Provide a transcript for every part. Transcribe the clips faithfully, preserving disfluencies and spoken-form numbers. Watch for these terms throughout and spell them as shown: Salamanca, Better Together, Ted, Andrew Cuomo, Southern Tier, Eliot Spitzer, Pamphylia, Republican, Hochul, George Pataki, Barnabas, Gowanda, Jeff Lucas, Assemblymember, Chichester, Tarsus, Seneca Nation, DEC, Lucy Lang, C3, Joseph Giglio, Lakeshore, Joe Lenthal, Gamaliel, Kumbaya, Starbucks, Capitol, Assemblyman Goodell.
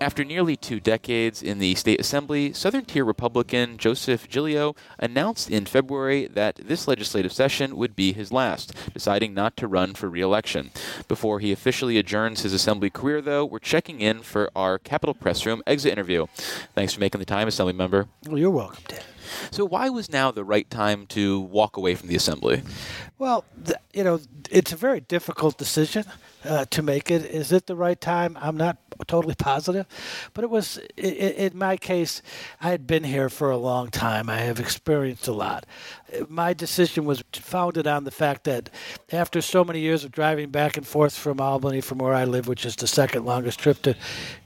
After nearly two decades in the state assembly, Southern Tier Republican Joseph Giglio announced in February that this legislative session would be his last, deciding not to run for re-election. Before he officially adjourns his assembly career, though, we're checking in for our Capitol Press Room exit interview. Thanks for making the time, Assemblymember. Well, you're welcome, Ted. So why was now the right time to walk away from the assembly? Well, th- you know, it's a very difficult decision uh, to make. It is it the right time? I'm not totally positive, but it was. I- in my case, I had been here for a long time. I have experienced a lot. My decision was founded on the fact that after so many years of driving back and forth from Albany, from where I live, which is the second longest trip to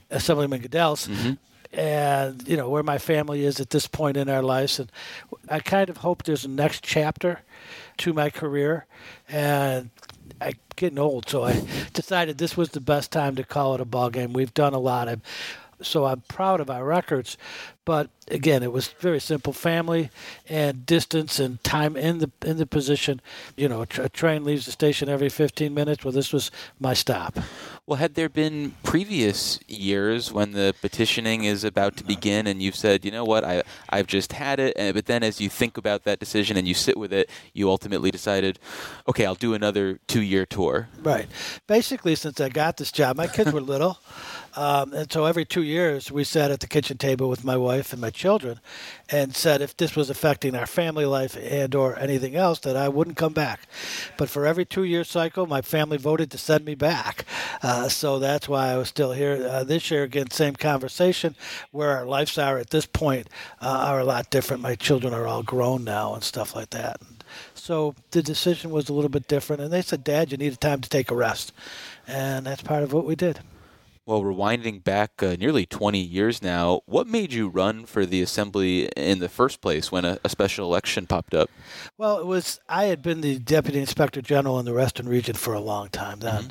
Assemblyman Goodell's. Mm-hmm. And, you know, where my family is at this point in our lives. And I kind of hope there's a next chapter to my career. And I'm getting old, so I decided this was the best time to call it a ball game. We've done a lot. I'm, so I'm proud of our records. But, again, it was very simple. Family and distance and time in the in the position. You know, a, tra- a train leaves the station every fifteen minutes. Well, this was my stop. Well, had there been previous years when the petitioning is about to begin and you've said, you know what, I, I've just had it, and, but then as you think about that decision and you sit with it, you ultimately decided, okay, I'll do another two-year tour. Right. Basically, since I got this job, my kids were little, um, and so every two years we sat at the kitchen table with my wife and my children and said if this was affecting our family life and or anything else that I wouldn't come back. But for every two-year cycle, my family voted to send me back. Uh, Uh, so that's why I was still here uh, this year. Again, same conversation where our lives are at this point uh, are a lot different. My children are all grown now and stuff like that. And so the decision was a little bit different. And they said, Dad, you needed time to take a rest. And that's part of what we did. Well, rewinding back uh, nearly twenty years now, what made you run for the assembly in the first place when a, a special election popped up? Well, it was I had been the deputy inspector general in the Western region for a long time then, mm-hmm.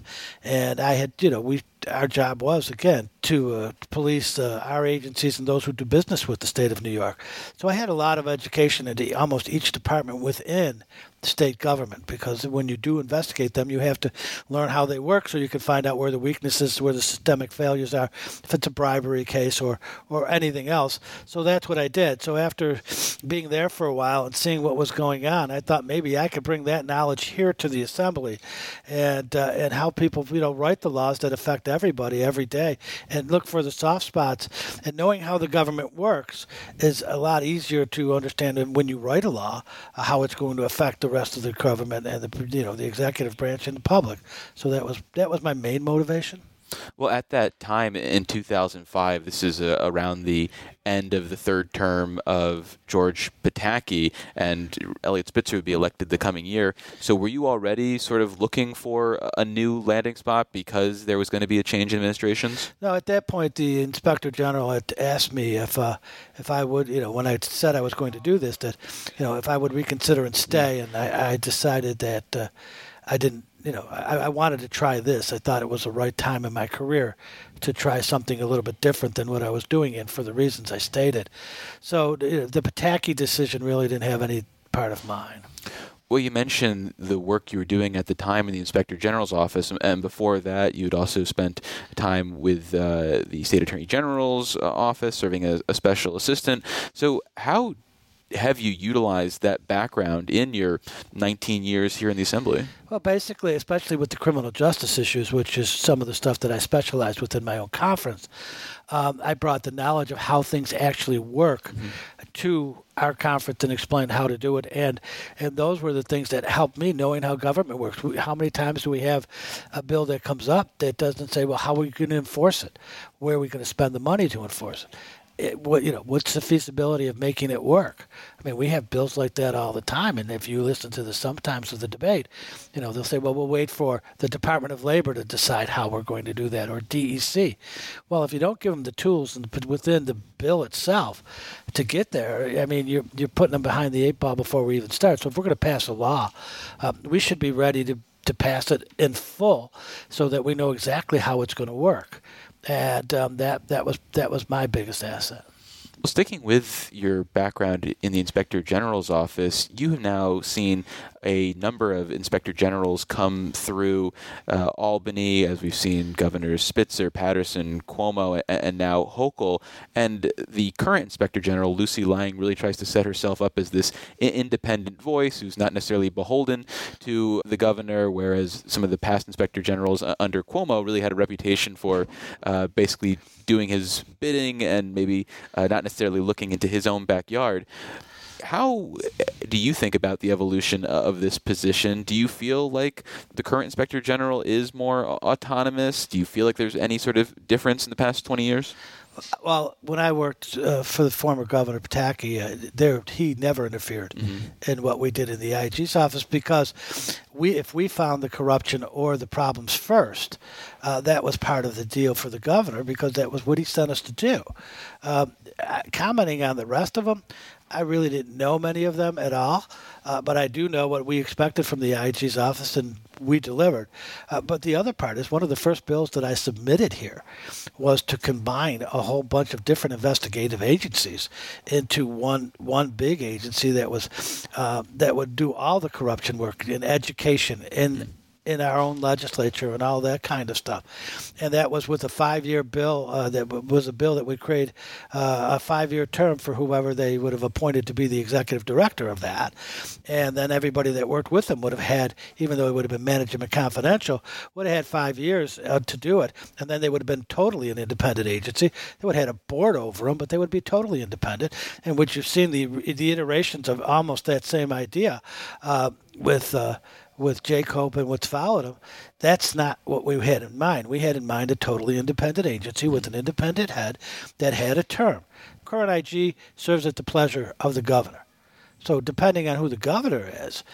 and I had, you know, we our job was again to uh, police uh, our agencies and those who do business with the state of New York. So I had a lot of education into almost each department within state government, because when you do investigate them, you have to learn how they work so you can find out where the weaknesses, where the systemic failures are, if it's a bribery case or, or anything else. So that's what I did. So after being there for a while and seeing what was going on, I thought maybe I could bring that knowledge here to the assembly and uh, and how people, you know, write the laws that affect everybody every day and look for the soft spots. And knowing how the government works is a lot easier to understand when you write a law, uh, how it's going to affect the rest of the government and the you know the executive branch and the public. So that was that was my main motivation. Well, at that time in two thousand five, this is uh, around the end of the third term of George Pataki, and Eliot Spitzer would be elected the coming year. So were you already sort of looking for a new landing spot because there was going to be a change in administrations? No, at that point, the Inspector General had asked me if uh, if I would, you know, when I said I was going to do this, that, you know, if I would reconsider and stay, and I, I decided that uh, I didn't. You know, I, I wanted to try this. I thought it was the right time in my career to try something a little bit different than what I was doing, and for the reasons I stated. So you know, the Pataki decision really didn't have any part of mine. Well, you mentioned the work you were doing at the time in the Inspector General's office, and before that, you'd also spent time with uh, the State Attorney General's office, serving as a special assistant. So how have you utilized that background in your nineteen years here in the Assembly? Well, basically, especially with the criminal justice issues, which is some of the stuff that I specialized with in my own conference, um, I brought the knowledge of how things actually work mm-hmm. to our conference and explained how to do it. And and those were the things that helped me, knowing how government works. How many times do we have a bill that comes up that doesn't say, well, how are we going to enforce it? Where are we going to spend the money to enforce it? It, what, you know, what's the feasibility of making it work? I mean, we have bills like that all the time, and if you listen to the sometimes of the debate, you know, they'll say, well, we'll wait for the Department of Labor to decide how we're going to do that, or D E C. Well, if you don't give them the tools and within the bill itself to get there, I mean, you're, you're putting them behind the eight ball before we even start. So if we're going to pass a law, uh, we should be ready to, to pass it in full so that we know exactly how it's going to work. And um, that that was that was my biggest asset. Well, sticking with your background in the Inspector General's office, you have now seen a number of inspector generals come through uh, Albany, as we've seen Governors Spitzer, Patterson, Cuomo, and, and now Hochul. And the current inspector general, Lucy Lang, really tries to set herself up as this independent voice who's not necessarily beholden to the governor, whereas some of the past inspector generals uh, under Cuomo really had a reputation for uh, basically doing his bidding and maybe uh, not necessarily looking into his own backyard. How do you think about the evolution of this position? Do you feel like the current inspector general is more autonomous? Do you feel like there's any sort of difference in the past twenty years? Well, when I worked uh, for the former Governor Pataki, uh, there he never interfered mm-hmm. in what we did in the I G's office, because we, if we found the corruption or the problems first, uh, that was part of the deal for the governor, because that was what he sent us to do. Uh, commenting on the rest of them, I really didn't know many of them at all, uh, but I do know what we expected from the I G's office, and we delivered. Uh, but the other part is, one of the first bills that I submitted here was to combine a whole bunch of different investigative agencies into one one big agency that was uh, that would do all the corruption work in education, in in our own legislature, and all that kind of stuff. And that was with a five-year bill uh, that w- was a bill that would create uh, a five-year term for whoever they would have appointed to be the executive director of that. And then everybody that worked with them would have had, even though it would have been management confidential, would have had five years uh, to do it. And then they would have been totally an independent agency. They would have had a board over them, but they would be totally independent. And which you've seen the, the iterations of almost that same idea uh, with... Uh, with Jacob and what's followed him. That's not what we had in mind. We had in mind a totally independent agency with an independent head that had a term. Current I G serves at the pleasure of the governor. So depending on who the governor is,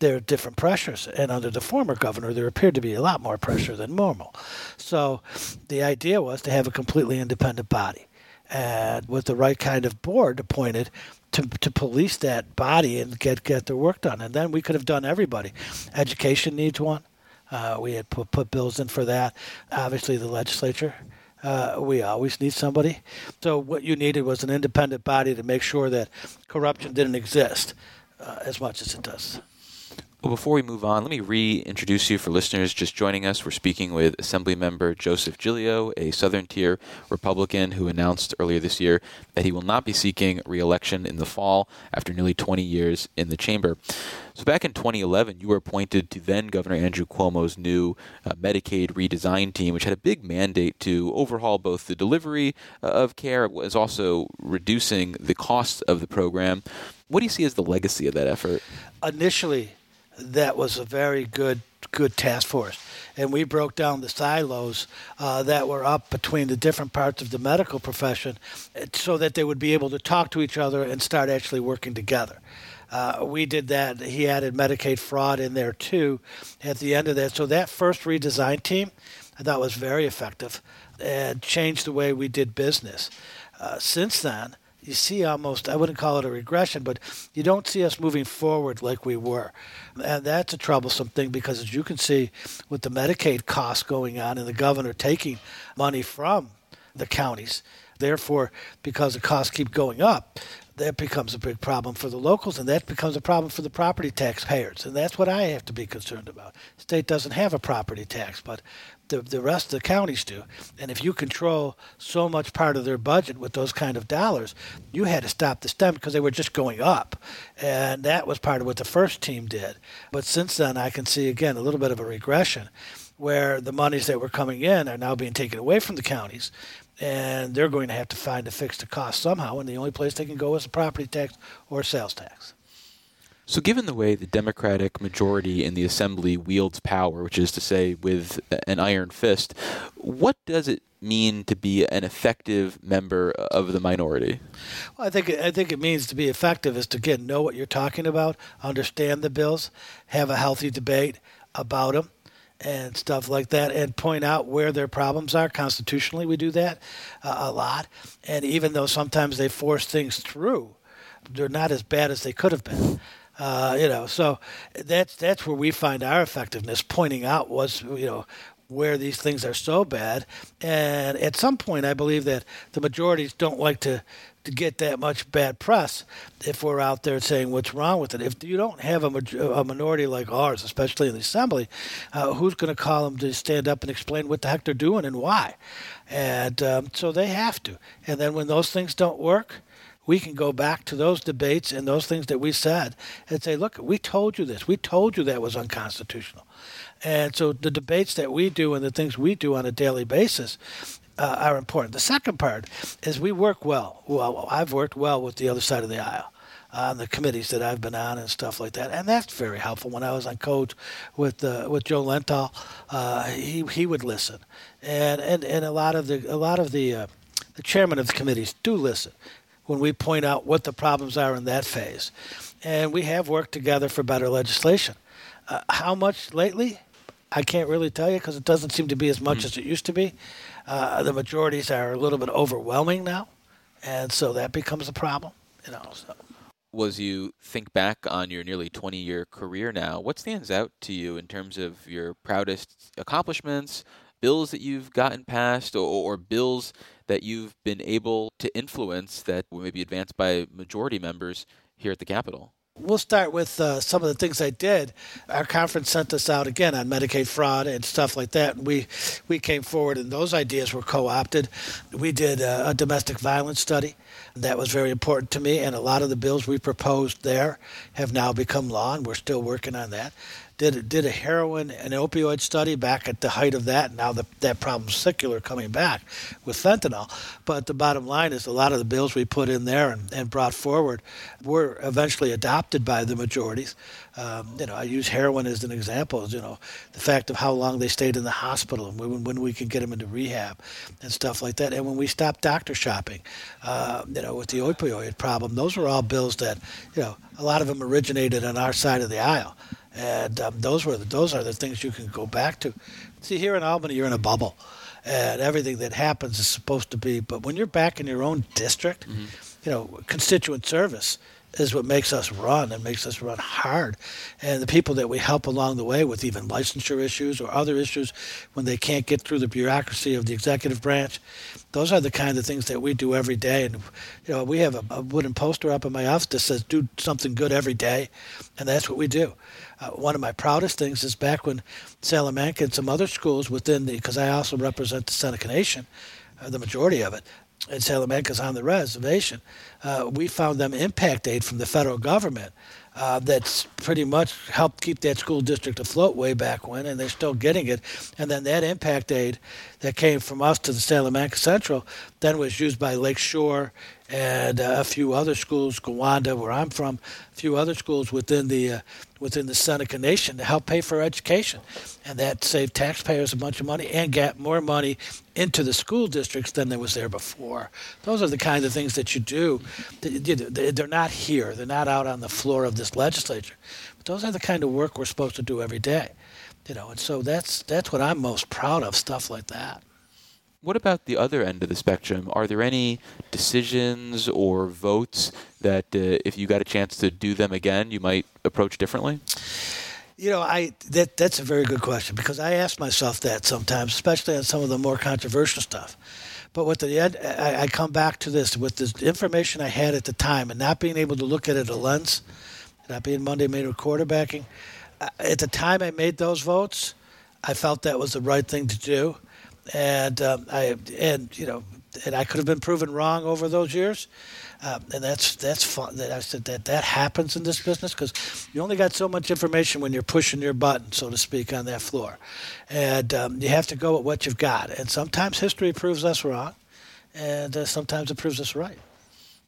there are different pressures. And under the former governor, there appeared to be a lot more pressure than normal. So the idea was to have a completely independent body, and with the right kind of board appointed to to police that body and get, get their work done. And then we could have done everybody. Education needs one. Uh, we had put, put bills in for that. Obviously, the legislature. Uh, we always need somebody. So what you needed was an independent body to make sure that corruption didn't exist uh, as much as it does. Well, before we move on, let me reintroduce you for listeners just joining us. We're speaking with Assemblymember Joseph Giglio, a Southern Tier Republican who announced earlier this year that he will not be seeking re-election in the fall after nearly twenty years in the chamber. So back in twenty eleven, you were appointed to then-Governor Andrew Cuomo's new uh, Medicaid redesign team, which had a big mandate to overhaul both the delivery uh, of care as also reducing the costs of the program. What do you see as the legacy of that effort? Initially, that was a very good good task force. And we broke down the silos uh, that were up between the different parts of the medical profession so that they would be able to talk to each other and start actually working together. Uh, we did that. He added Medicaid fraud in there, too, at the end of that. So that first redesign team, I thought, was very effective and changed the way we did business. Uh, since then, you see almost, I wouldn't call it a regression, but you don't see us moving forward like we were. And that's a troublesome thing, because as you can see with the Medicaid costs going on and the governor taking money from the counties, therefore, because the costs keep going up, that becomes a big problem for the locals, and that becomes a problem for the property taxpayers. And that's what I have to be concerned about. The state doesn't have a property tax, but the the rest of the counties do. And if you control so much part of their budget with those kind of dollars, you had to stop the stem because they were just going up. And that was part of what the first team did. But since then, I can see, again, a little bit of a regression where the monies that were coming in are now being taken away from the counties. And they're going to have to find a fix to cost somehow, and the only place they can go is a property tax or sales tax. So given the way the Democratic majority in the Assembly wields power, which is to say with an iron fist, what does it mean to be an effective member of the minority? Well, I think I think it means to be effective is to, again, know what you're talking about, understand the bills, have a healthy debate about them, and stuff like that, and point out where their problems are. Constitutionally, we do that uh, a lot. And even though sometimes they force things through, they're not as bad as they could have been. Uh, you know, so that's that's where we find our effectiveness, pointing out what's, you know, where these things are so bad. And at some point, I believe that the majorities don't like to, to get that much bad press if we're out there saying what's wrong with it. If you don't have a, major, a minority like ours, especially in the Assembly, uh, who's going to call them to stand up and explain what the heck they're doing and why? And um, so they have to. And then when those things don't work, we can go back to those debates and those things that we said and say, look, we told you this. We told you that was unconstitutional. And so the debates that we do and the things we do on a daily basis uh, are important. The second part is we work well. Well, I've worked well with the other side of the aisle on the committees that I've been on and stuff like that. And that's very helpful. When I was on Code with uh, with Joe Lenthal, uh, he he would listen. And and, and a lot of the a lot of the, uh, the chairmen of the committees do listen when we point out what the problems are in that phase. And we have worked together for better legislation. Uh, how much lately? I can't really tell you because it doesn't seem to be as much mm. as it used to be. Uh, the majorities are a little bit overwhelming now, and so that becomes a problem. You know. So. As you think back on your nearly twenty-year career now, what stands out to you in terms of your proudest accomplishments, bills that you've gotten passed, or, or bills that you've been able to influence that may be advanced by majority members here at the Capitol? We'll start with uh, some of the things I did. Our conference sent us out again on Medicaid fraud and stuff like that. And we, we came forward, and those ideas were co-opted. We did a, a domestic violence study. That was very important to me, and a lot of the bills we proposed there have now become law, and we're still working on that. Did did a heroin and opioid study back at the height of that. Now the, that problem's secular coming back with fentanyl. But the bottom line is a lot of the bills we put in there and, and brought forward were eventually adopted by the majorities. Um, you know, I use heroin as an example. You know, the fact of how long they stayed in the hospital and when, when we can get them into rehab and stuff like that. And when we stopped doctor shopping, uh, you know, with the opioid problem, those were all bills that, you know, a lot of them originated on our side of the aisle. And um, those were the, those are the things you can go back to. See, here in Albany, you're in a bubble, and everything that happens is supposed to be. But when you're back in your own district, mm-hmm. you know, constituent service is what makes us run and makes us run hard. And the people that we help along the way with even licensure issues or other issues when they can't get through the bureaucracy of the executive branch, those are the kind of things that we do every day. And, you know, we have a, a wooden poster up in my office that says, do something good every day, and that's what we do. Uh, one of my proudest things is back when Salamanca and some other schools within the, because I also represent the Seneca Nation, uh, the majority of it, and Salamanca's on the reservation, uh, we found them impact aid from the federal government uh, that's pretty much helped keep that school district afloat way back when, and they're still getting it. And then that impact aid that came from us to the Salamanca Central then was used by Lakeshore and uh, a few other schools, Gowanda, where I'm from, a few other schools within the uh, within the Seneca Nation to help pay for education. And that saved taxpayers a bunch of money and got more money into the school districts than there was there before. Those are the kind of things that you do. They're not here. They're not out on the floor of this legislature. But those are the kind of work we're supposed to do every day. You know, and so that's that's what I'm most proud of, stuff like that. What about the other end of the spectrum? Are there any decisions or votes that uh, if you got a chance to do them again, you might approach differently? You know, I that that's a very good question because I ask myself that sometimes, especially on some of the more controversial stuff. But with the end, I, I come back to this with the information I had at the time and not being able to look at it a lens, not being Monday made with quarterbacking. At the time I made those votes, I felt that was the right thing to do. And um, I and you know and I could have been proven wrong over those years, um, and that's that's fun. That I said that that happens in this business because you only got so much information when you're pushing your button, so to speak, on that floor, and um, you have to go with what you've got. And sometimes history proves us wrong, and uh, sometimes it proves us right.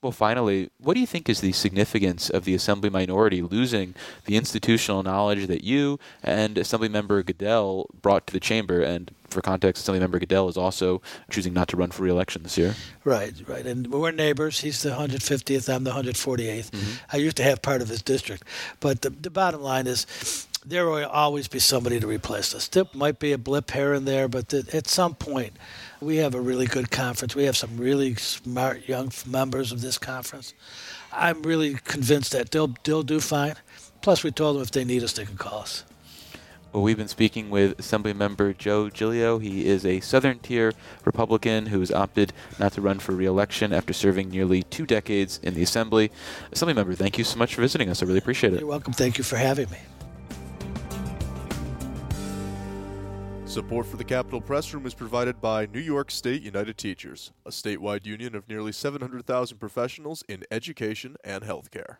Well, finally, what do you think is the significance of the Assembly minority losing the institutional knowledge that you and Assemblymember Goodell brought to the chamber? And for context, Assemblymember Goodell is also choosing not to run for re-election this year. Right, right. And we're neighbors. He's the one hundred fiftieth. I'm the one hundred forty-eighth. Mm-hmm. I used to have part of his district. But the, the bottom line is there will always be somebody to replace us. There might be a blip here and there, but the, at some point – we have a really good conference. We have some really smart young members of this conference. I'm really convinced that they'll, they'll do fine. Plus, we told them if they need us, they can call us. Well, we've been speaking with Assemblymember Joe Giglio. He is a Southern Tier Republican who has opted not to run for re-election after serving nearly two decades in the Assembly. Assemblymember, thank you so much for visiting us. I really appreciate it. You're welcome. Thank you for having me. Support for the Capitol Press Room is provided by New York State United Teachers, a statewide union of nearly seven hundred thousand professionals in education and healthcare.